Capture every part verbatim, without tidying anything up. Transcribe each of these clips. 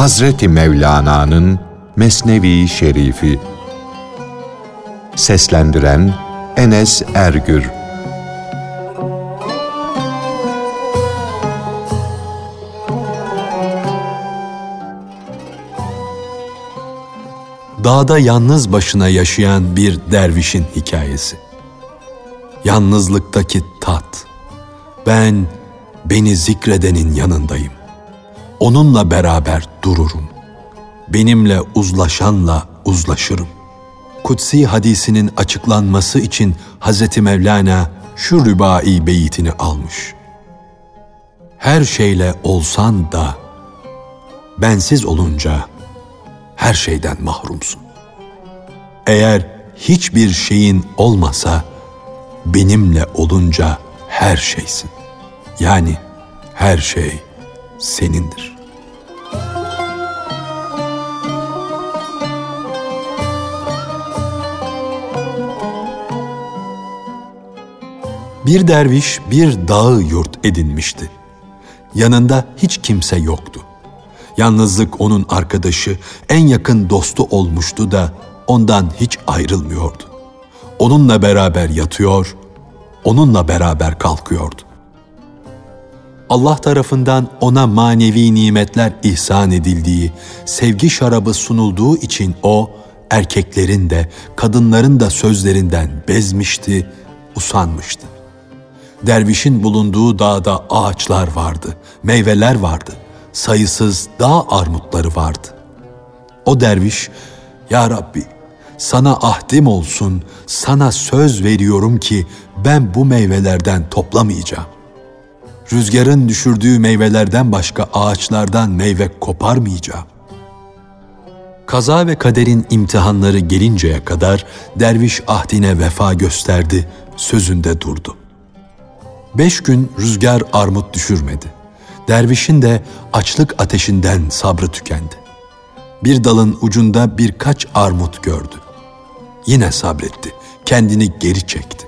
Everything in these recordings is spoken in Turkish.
Hazreti Mevlana'nın Mesnevi Şerifi. Seslendiren Enes Ergür. Dağda yalnız başına yaşayan bir dervişin hikayesi. Yalnızlıktaki tat. Ben beni zikredenin yanındayım. Onunla beraber dururum. Benimle uzlaşanla uzlaşırım. Kutsi hadisinin açıklanması için Hazreti Mevlana şu rübai beyitini almış. Her şeyle olsan da bensiz olunca her şeyden mahrumsun. Eğer hiçbir şeyin olmasa benimle olunca her şeysin. Yani her şey senindir. Bir derviş bir dağı yurt edinmişti. Yanında hiç kimse yoktu. Yalnızlık onun arkadaşı, en yakın dostu olmuştu da ondan hiç ayrılmıyordu. Onunla beraber yatıyor, onunla beraber kalkıyordu. Allah tarafından ona manevi nimetler ihsan edildiği, sevgi şarabı sunulduğu için o, erkeklerin de kadınların da sözlerinden bezmişti, usanmıştı. Dervişin bulunduğu dağda ağaçlar vardı, meyveler vardı. Sayısız dağ armutları vardı. O derviş, "Ya Rabbi, sana ahdim olsun, sana söz veriyorum ki ben bu meyvelerden toplamayacağım. Rüzgarın düşürdüğü meyvelerden başka ağaçlardan meyve koparmayacağım." Kaza ve kaderin imtihanları gelinceye kadar derviş ahdine vefa gösterdi, sözünde durdu. Beş gün rüzgar armut düşürmedi. Dervişin de açlık ateşinden sabrı tükendi. Bir dalın ucunda birkaç armut gördü. Yine sabretti, kendini geri çekti.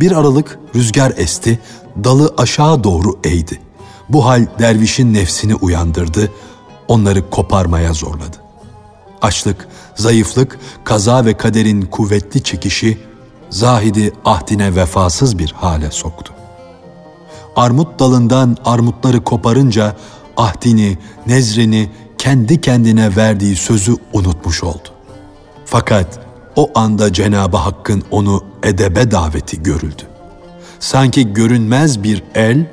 Bir aralık rüzgar esti, dalı aşağı doğru eğdi. Bu hal dervişin nefsini uyandırdı, onları koparmaya zorladı. Açlık, zayıflık, kaza ve kaderin kuvvetli çekişi, Zahid'i ahdine vefasız bir hale soktu. Armut dalından armutları koparınca ahdini, nezrini, kendi kendine verdiği sözü unutmuş oldu. Fakat o anda Cenab-ı Hakk'ın onu edebe daveti görüldü. Sanki görünmez bir el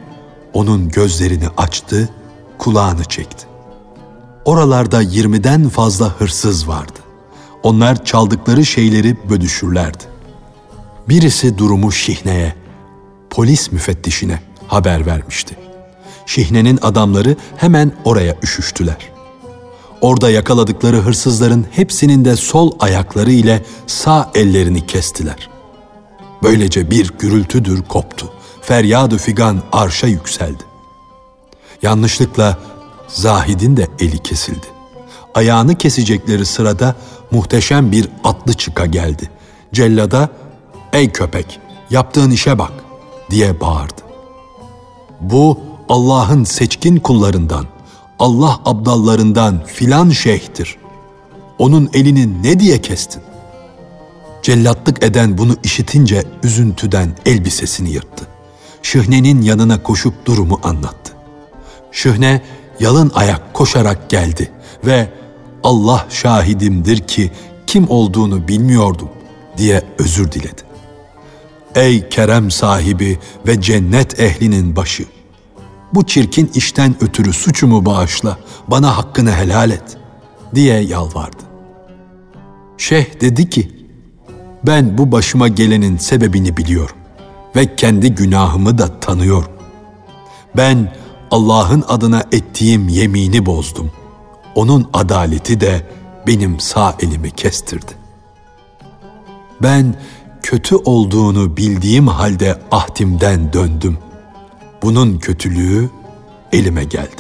onun gözlerini açtı, kulağını çekti. Oralarda yirmiden fazla hırsız vardı. Onlar çaldıkları şeyleri bölüşürlerdi. Birisi durumu Şıhne'ye, polis müfettişine haber vermişti. Şıhne'nin adamları hemen oraya üşüştüler. Orada yakaladıkları hırsızların hepsinin de sol ayakları ile sağ ellerini kestiler. Böylece bir gürültüdür koptu. Feryad-ı figan arşa yükseldi. Yanlışlıkla Zahid'in de eli kesildi. Ayağını kesecekleri sırada muhteşem bir atlı çıka geldi. Cellada, "Ey köpek, yaptığın işe bak!" diye bağırdı. "Bu Allah'ın seçkin kullarından, Allah abdallarından filan şeyhtir. Onun elini ne diye kestin?" Cellatlık eden bunu işitince üzüntüden elbisesini yırttı. Şıhne'nin yanına koşup durumu anlattı. Şıhne yalın ayak koşarak geldi ve "Allah şahidimdir ki kim olduğunu bilmiyordum" diye özür diledi. "Ey kerem sahibi ve cennet ehlinin başı! Bu çirkin işten ötürü suçumu bağışla, bana hakkını helal et" diye yalvardı. Şeyh dedi ki, "Ben bu başıma gelenin sebebini biliyorum ve kendi günahımı da tanıyorum. Ben Allah'ın adına ettiğim yemini bozdum. Onun adaleti de benim sağ elimi kestirdi. Ben kötü olduğunu bildiğim halde ahdimden döndüm. Bunun kötülüğü elime geldi.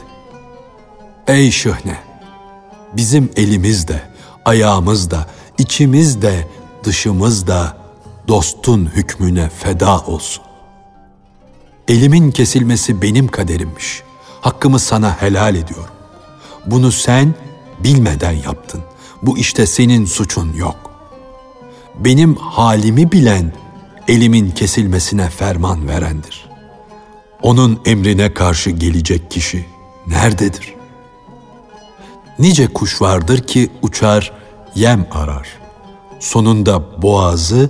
Ey Şıhne, bizim elimiz de, ayağımız da, içimiz de, dışımız da dostun hükmüne feda olsun. Elimin kesilmesi benim kaderimmiş. Hakkımı sana helal ediyorum. Bunu sen bilmeden yaptın. Bu işte senin suçun yok. Benim halimi bilen, elimin kesilmesine ferman verendir. Onun emrine karşı gelecek kişi nerededir? Nice kuş vardır ki uçar, yem arar. Sonunda boğazı,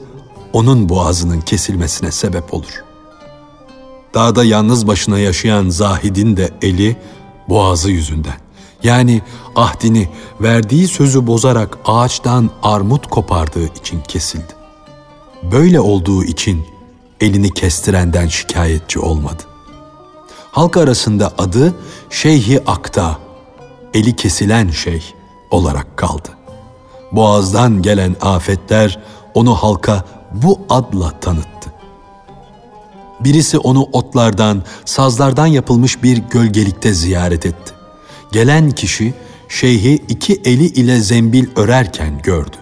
onun boğazının kesilmesine sebep olur. Dağda yalnız başına yaşayan Zahid'in de eli boğazı yüzünden. Yani ahdini, verdiği sözü bozarak ağaçtan armut kopardığı için kesildi. Böyle olduğu için elini kestirenden şikayetçi olmadı. Halk arasında adı Şeyhi Akta, eli kesilen şeyh olarak kaldı. Boğazdan gelen afetler onu halka bu adla tanıttı. Birisi onu otlardan, sazlardan yapılmış bir gölgelikte ziyaret etti. Gelen kişi şeyhi iki eli ile zembil örerken gördü.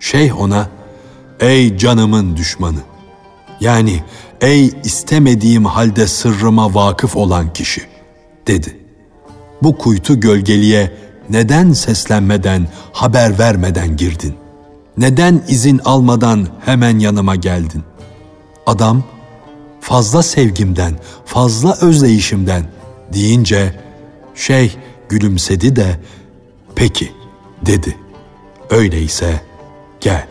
Şeyh ona, "Ey canımın düşmanı!" yani "Ey istemediğim halde sırrıma vakıf olan kişi!" dedi. "Bu kuytu gölgeliğe neden seslenmeden, haber vermeden girdin? Neden izin almadan hemen yanıma geldin?" Adam, "Fazla sevgimden, fazla özleyişimden" deyince şeyh gülümsedi de "Peki" dedi. "Öyleyse gel.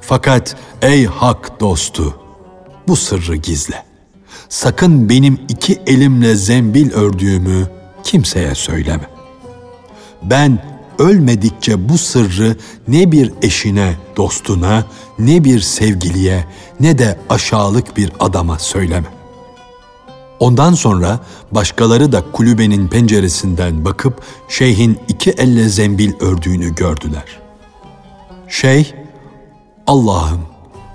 Fakat ey hak dostu, bu sırrı gizle. Sakın benim iki elimle zembil ördüğümü kimseye söyleme. Ben ölmedikçe bu sırrı ne bir eşine, dostuna, ne bir sevgiliye, ne de aşağılık bir adama söyleme." Ondan sonra başkaları da kulübenin penceresinden bakıp şeyhin iki elle zembil ördüğünü gördüler. Şeyh, "Allah'ım,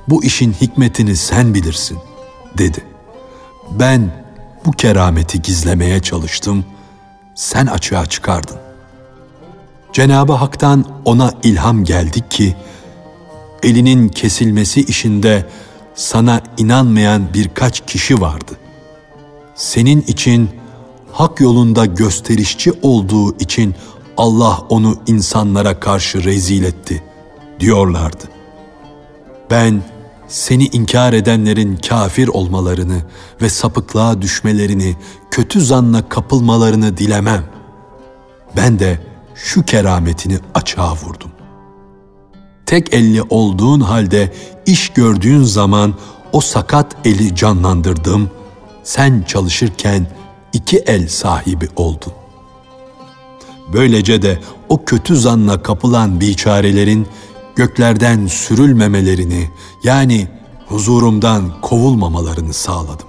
bu işin hikmetini sen bilirsin" dedi. "Ben bu kerameti gizlemeye çalıştım, sen açığa çıkardın." Cenab-ı Hak'tan ona ilham geldi ki, elinin kesilmesi işinde sana inanmayan birkaç kişi vardı. Senin için, hak yolunda gösterişçi olduğu için Allah onu insanlara karşı rezil etti diyorlardı. Ben seni inkar edenlerin kafir olmalarını ve sapıklığa düşmelerini, kötü zanla kapılmalarını dilemem. Ben de şu kerametini açığa vurdum. Tek elli olduğun halde iş gördüğün zaman o sakat eli canlandırdım, sen çalışırken iki el sahibi oldun. Böylece de o kötü zanla kapılan biçarelerin göklerden sürülmemelerini, yani huzurumdan kovulmamalarını sağladım.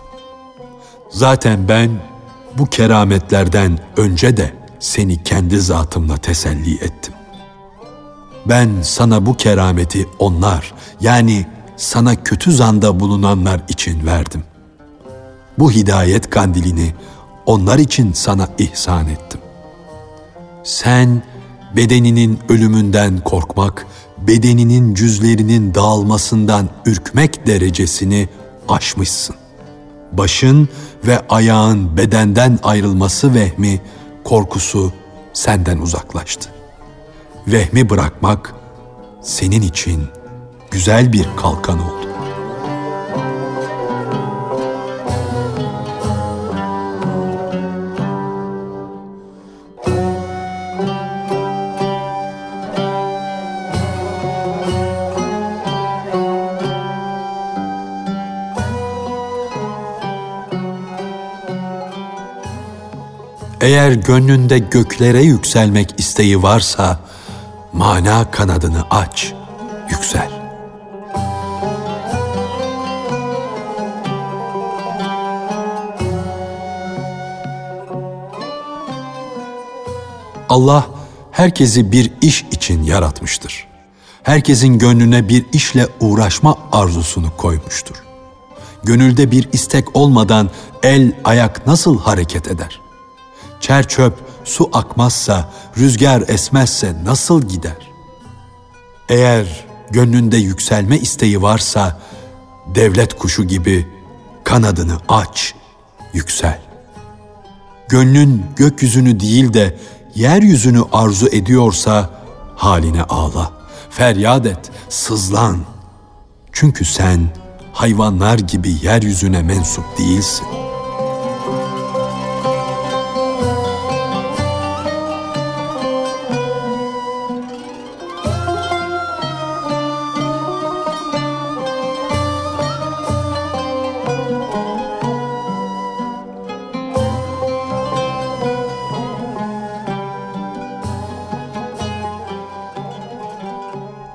Zaten ben bu kerametlerden önce de seni kendi zatımla teselli ettim. Ben sana bu kerameti onlar, yani sana kötü zanda bulunanlar için verdim. Bu hidayet kandilini onlar için sana ihsan ettim. Sen bedeninin ölümünden korkmak, bedeninin cüzlerinin dağılmasından ürkmek derecesini aşmışsın. Başın ve ayağın bedenden ayrılması vehmi, korkusu senden uzaklaştı. Vehmi bırakmak senin için güzel bir kalkan oldu. Eğer gönlünde göklere yükselmek isteği varsa, mana kanadını aç, yüksel. Allah herkesi bir iş için yaratmıştır. Herkesin gönlüne bir işle uğraşma arzusunu koymuştur. Gönülde bir istek olmadan el, ayak nasıl hareket eder? Çer çöp, su akmazsa, rüzgar esmezse nasıl gider? Eğer gönlünde yükselme isteği varsa, devlet kuşu gibi kanadını aç, yüksel. Gönlün gökyüzünü değil de yeryüzünü arzu ediyorsa haline ağla, feryat et, sızlan. Çünkü sen hayvanlar gibi yeryüzüne mensup değilsin.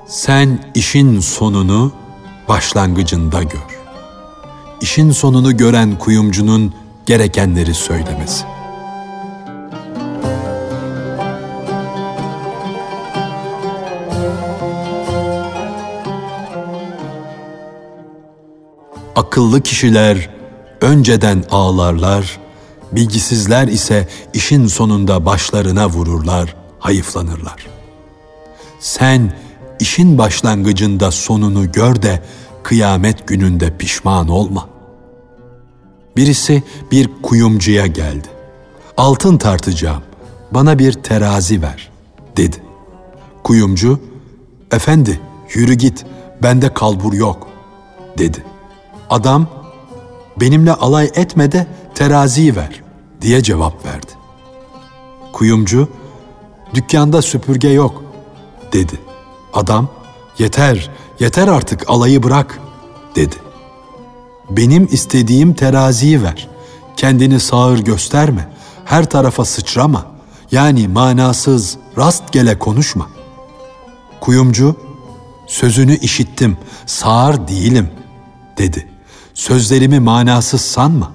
Sen işin sonunu başlangıcında gör. İşin sonunu gören kuyumcunun gerekenleri söylemesi. Akıllı kişiler önceden ağlarlar, bilgisizler ise işin sonunda başlarına vururlar, hayıflanırlar. Sen İşin başlangıcında sonunu gör de kıyamet gününde pişman olma. Birisi bir kuyumcuya geldi. "Altın tartacağım, bana bir terazi ver," dedi. Kuyumcu, "Efendi, yürü git, bende kalbur yok," dedi. Adam, "Benimle alay etme de teraziyi ver," diye cevap verdi. Kuyumcu, "Dükkanda süpürge yok," dedi. Adam, "Yeter, yeter artık alayı bırak," dedi. "Benim istediğim teraziyi ver. Kendini sağır gösterme. Her tarafa sıçrama. Yani manasız, rastgele konuşma." Kuyumcu, "Sözünü işittim, sağır değilim," dedi. "Sözlerimi manasız sanma.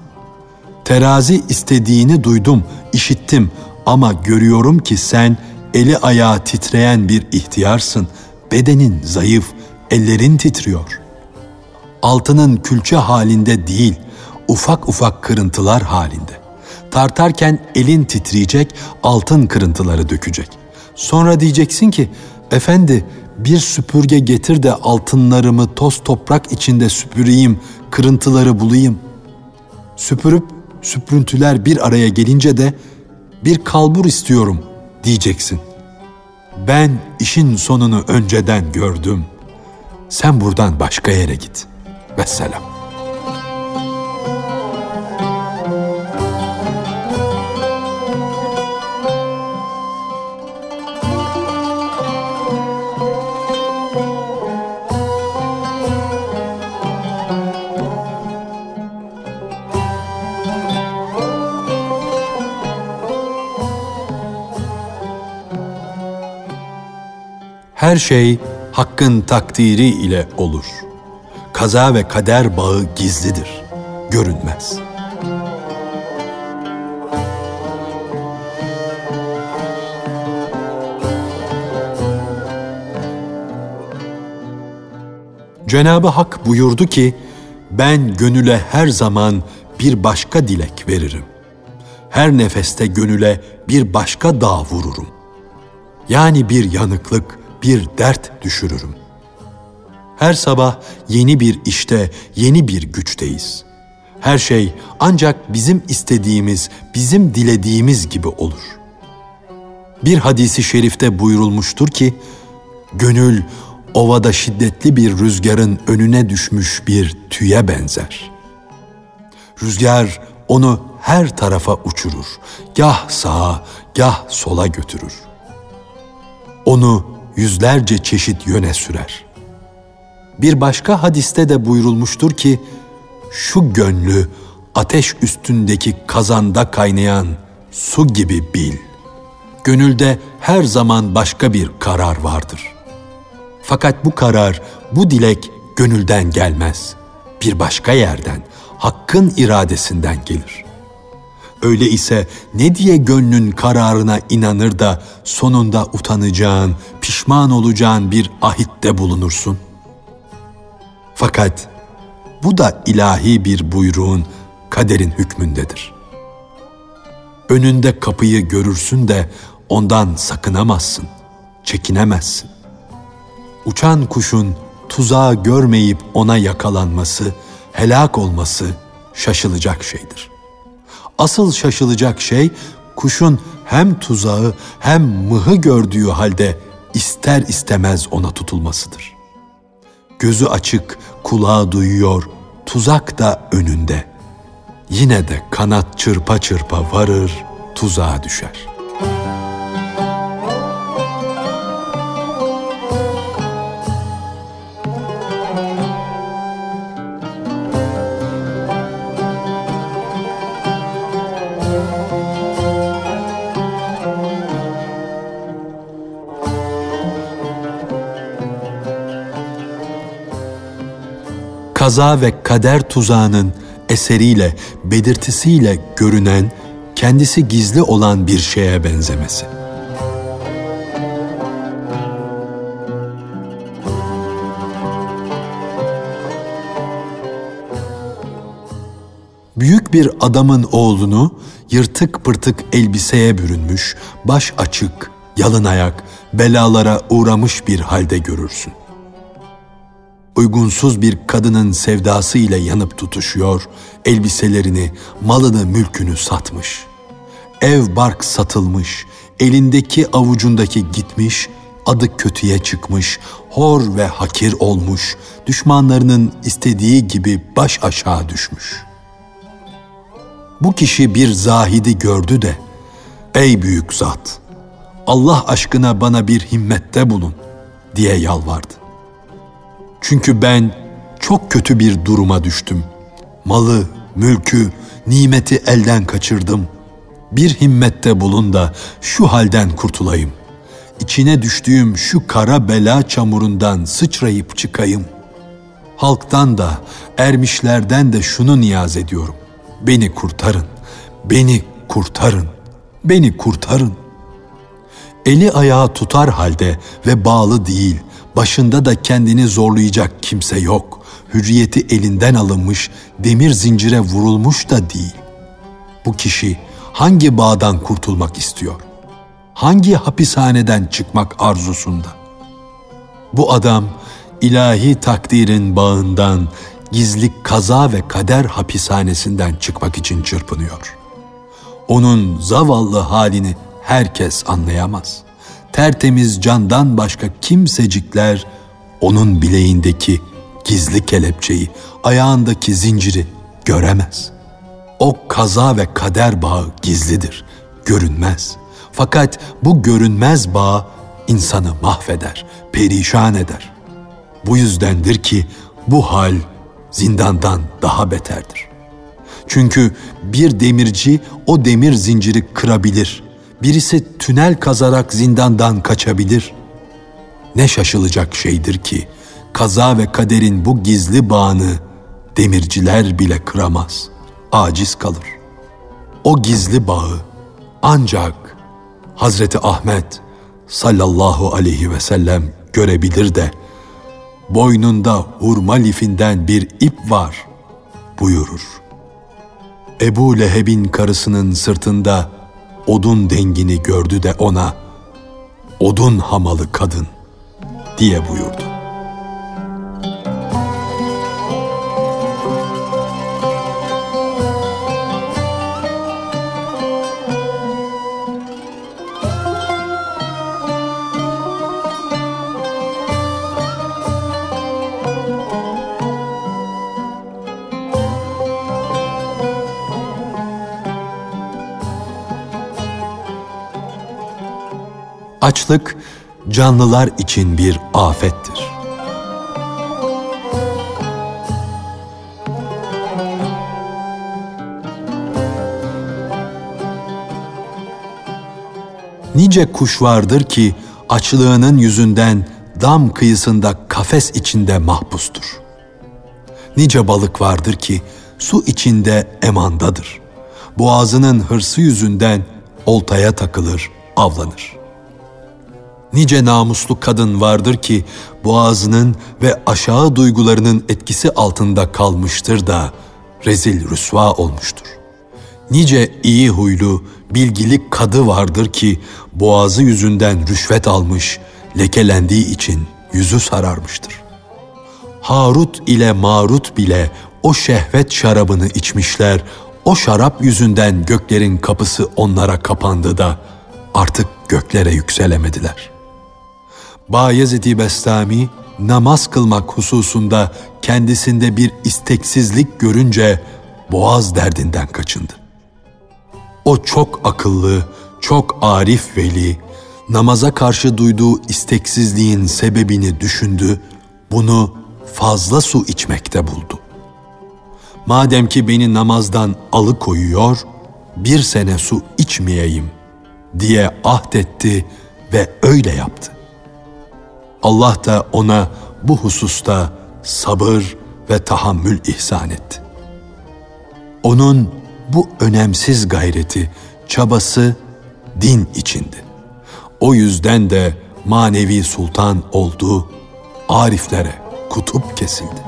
Terazi istediğini duydum, işittim ama görüyorum ki sen eli ayağı titreyen bir ihtiyarsın. Bedenin zayıf, ellerin titriyor. Altının külçe halinde değil, ufak ufak kırıntılar halinde. Tartarken elin titreyecek, altın kırıntıları dökecek. Sonra diyeceksin ki, 'Efendi, bir süpürge getir de altınlarımı toz toprak içinde süpüreyim, kırıntıları bulayım.' Süpürüp süprüntüler bir araya gelince de 'Bir kalbur istiyorum,' diyeceksin. Ben işin sonunu önceden gördüm. Sen buradan başka yere git. Vesselam." Her şey Hakk'ın takdiri ile olur. Kaza ve kader bağı gizlidir, görünmez. Cenab-ı Hakk buyurdu ki, "Ben gönüle her zaman bir başka dilek veririm. Her nefeste gönüle bir başka dağ vururum." Yani bir yanıklık, bir dert düşürürüm. Her sabah yeni bir işte, yeni bir güçteyiz. Her şey ancak bizim istediğimiz, bizim dilediğimiz gibi olur. Bir hadisi şerifte buyrulmuştur ki, "Gönül, ovada şiddetli bir rüzgarın önüne düşmüş bir tüye benzer. Rüzgar onu her tarafa uçurur, gah sağa, gah sola götürür. Onu yüzlerce çeşit yöne sürer." Bir başka hadiste de buyrulmuştur ki, "Şu gönlü ateş üstündeki kazanda kaynayan su gibi bil. Gönülde her zaman başka bir karar vardır. Fakat bu karar, bu dilek gönülden gelmez. Bir başka yerden, Hakk'ın iradesinden gelir. Öyle ise ne diye gönlün kararına inanır da sonunda utanacağın, pişman olacağın bir ahitte bulunursun?" Fakat bu da ilahi bir buyruğun, kaderin hükmündedir. Önünde kapıyı görürsün de ondan sakınamazsın, çekinemezsin. Uçan kuşun tuzağı görmeyip ona yakalanması, helak olması şaşılacak şeydir. Asıl şaşılacak şey, kuşun hem tuzağı hem mıhı gördüğü halde ister istemez ona tutulmasıdır. Gözü açık, kulağı duyuyor, tuzak da önünde. Yine de kanat çırpa çırpa varır, tuzağa düşer. Kaza ve kader tuzağının eseriyle, belirtisiyle görünen, kendisi gizli olan bir şeye benzemesi. Büyük bir adamın oğlunu yırtık pırtık elbiseye bürünmüş, baş açık, yalın ayak, belalara uğramış bir halde görürsün. Uygunsuz bir kadının sevdası ile yanıp tutuşuyor, elbiselerini, malını, mülkünü satmış. Ev bark satılmış, elindeki avucundaki gitmiş, adı kötüye çıkmış, hor ve hakir olmuş, düşmanlarının istediği gibi baş aşağı düşmüş. Bu kişi bir zahidi gördü de, "Ey büyük zat, Allah aşkına bana bir himmette bulun," diye yalvardı. "Çünkü ben çok kötü bir duruma düştüm. Malı, mülkü, nimeti elden kaçırdım. Bir himmette bulun da şu halden kurtulayım. İçine düştüğüm şu kara bela çamurundan sıçrayıp çıkayım. Halktan da, ermişlerden de şunu niyaz ediyorum. Beni kurtarın, beni kurtarın, beni kurtarın." Eli ayağı tutar halde ve bağlı değil, başında da kendini zorlayacak kimse yok. Hürriyeti elinden alınmış, demir zincire vurulmuş da değil. Bu kişi hangi bağdan kurtulmak istiyor? Hangi hapishaneden çıkmak arzusunda? Bu adam ilahi takdirin bağından, gizli kaza ve kader hapishanesinden çıkmak için çırpınıyor. Onun zavallı halini herkes anlayamaz. Tertemiz candan başka kimsecikler onun bileğindeki gizli kelepçeyi, ayağındaki zinciri göremez. O kaza ve kader bağı gizlidir, görünmez. Fakat bu görünmez bağ insanı mahveder, perişan eder. Bu yüzdendir ki bu hal zindandan daha beterdir. Çünkü bir demirci o demir zinciri kırabilir. Birisi tünel kazarak zindandan kaçabilir. Ne şaşılacak şeydir ki, kaza ve kaderin bu gizli bağını demirciler bile kıramaz, aciz kalır. O gizli bağı ancak Hazreti Ahmet sallallahu aleyhi ve sellem görebilir de, "Boynunda hurma lifinden bir ip var," buyurur. Ebu Leheb'in karısının sırtında odun dengini gördü de ona, "Odun hamalı kadın," diye buyurdu. Açlık, canlılar için bir afettir. Nice kuş vardır ki açlığının yüzünden dam kıyısında kafes içinde mahpustur. Nice balık vardır ki su içinde emandadır. Boğazının hırsı yüzünden oltaya takılır, avlanır. Nice namuslu kadın vardır ki boğazının ve aşağı duygularının etkisi altında kalmıştır da rezil rüsva olmuştur. Nice iyi huylu, bilgili kadı vardır ki boğazı yüzünden rüşvet almış, lekelendiği için yüzü sararmıştır. Harut ile Marut bile o şehvet şarabını içmişler, o şarap yüzünden göklerin kapısı onlara kapandı da artık göklere yükselemediler. Bayezid-i Bestami namaz kılmak hususunda kendisinde bir isteksizlik görünce boğaz derdinden kaçındı. O çok akıllı, çok arif veli, namaza karşı duyduğu isteksizliğin sebebini düşündü, bunu fazla su içmekte buldu. Madem ki beni namazdan alıkoyuyor, bir sene su içmeyeyim diye ahdetti ve öyle yaptı. Allah da ona bu hususta sabır ve tahammül ihsan etti. Onun bu önemsiz gayreti, çabası din içindi. O yüzden de manevi sultan oldu, ariflere kutup kesildi.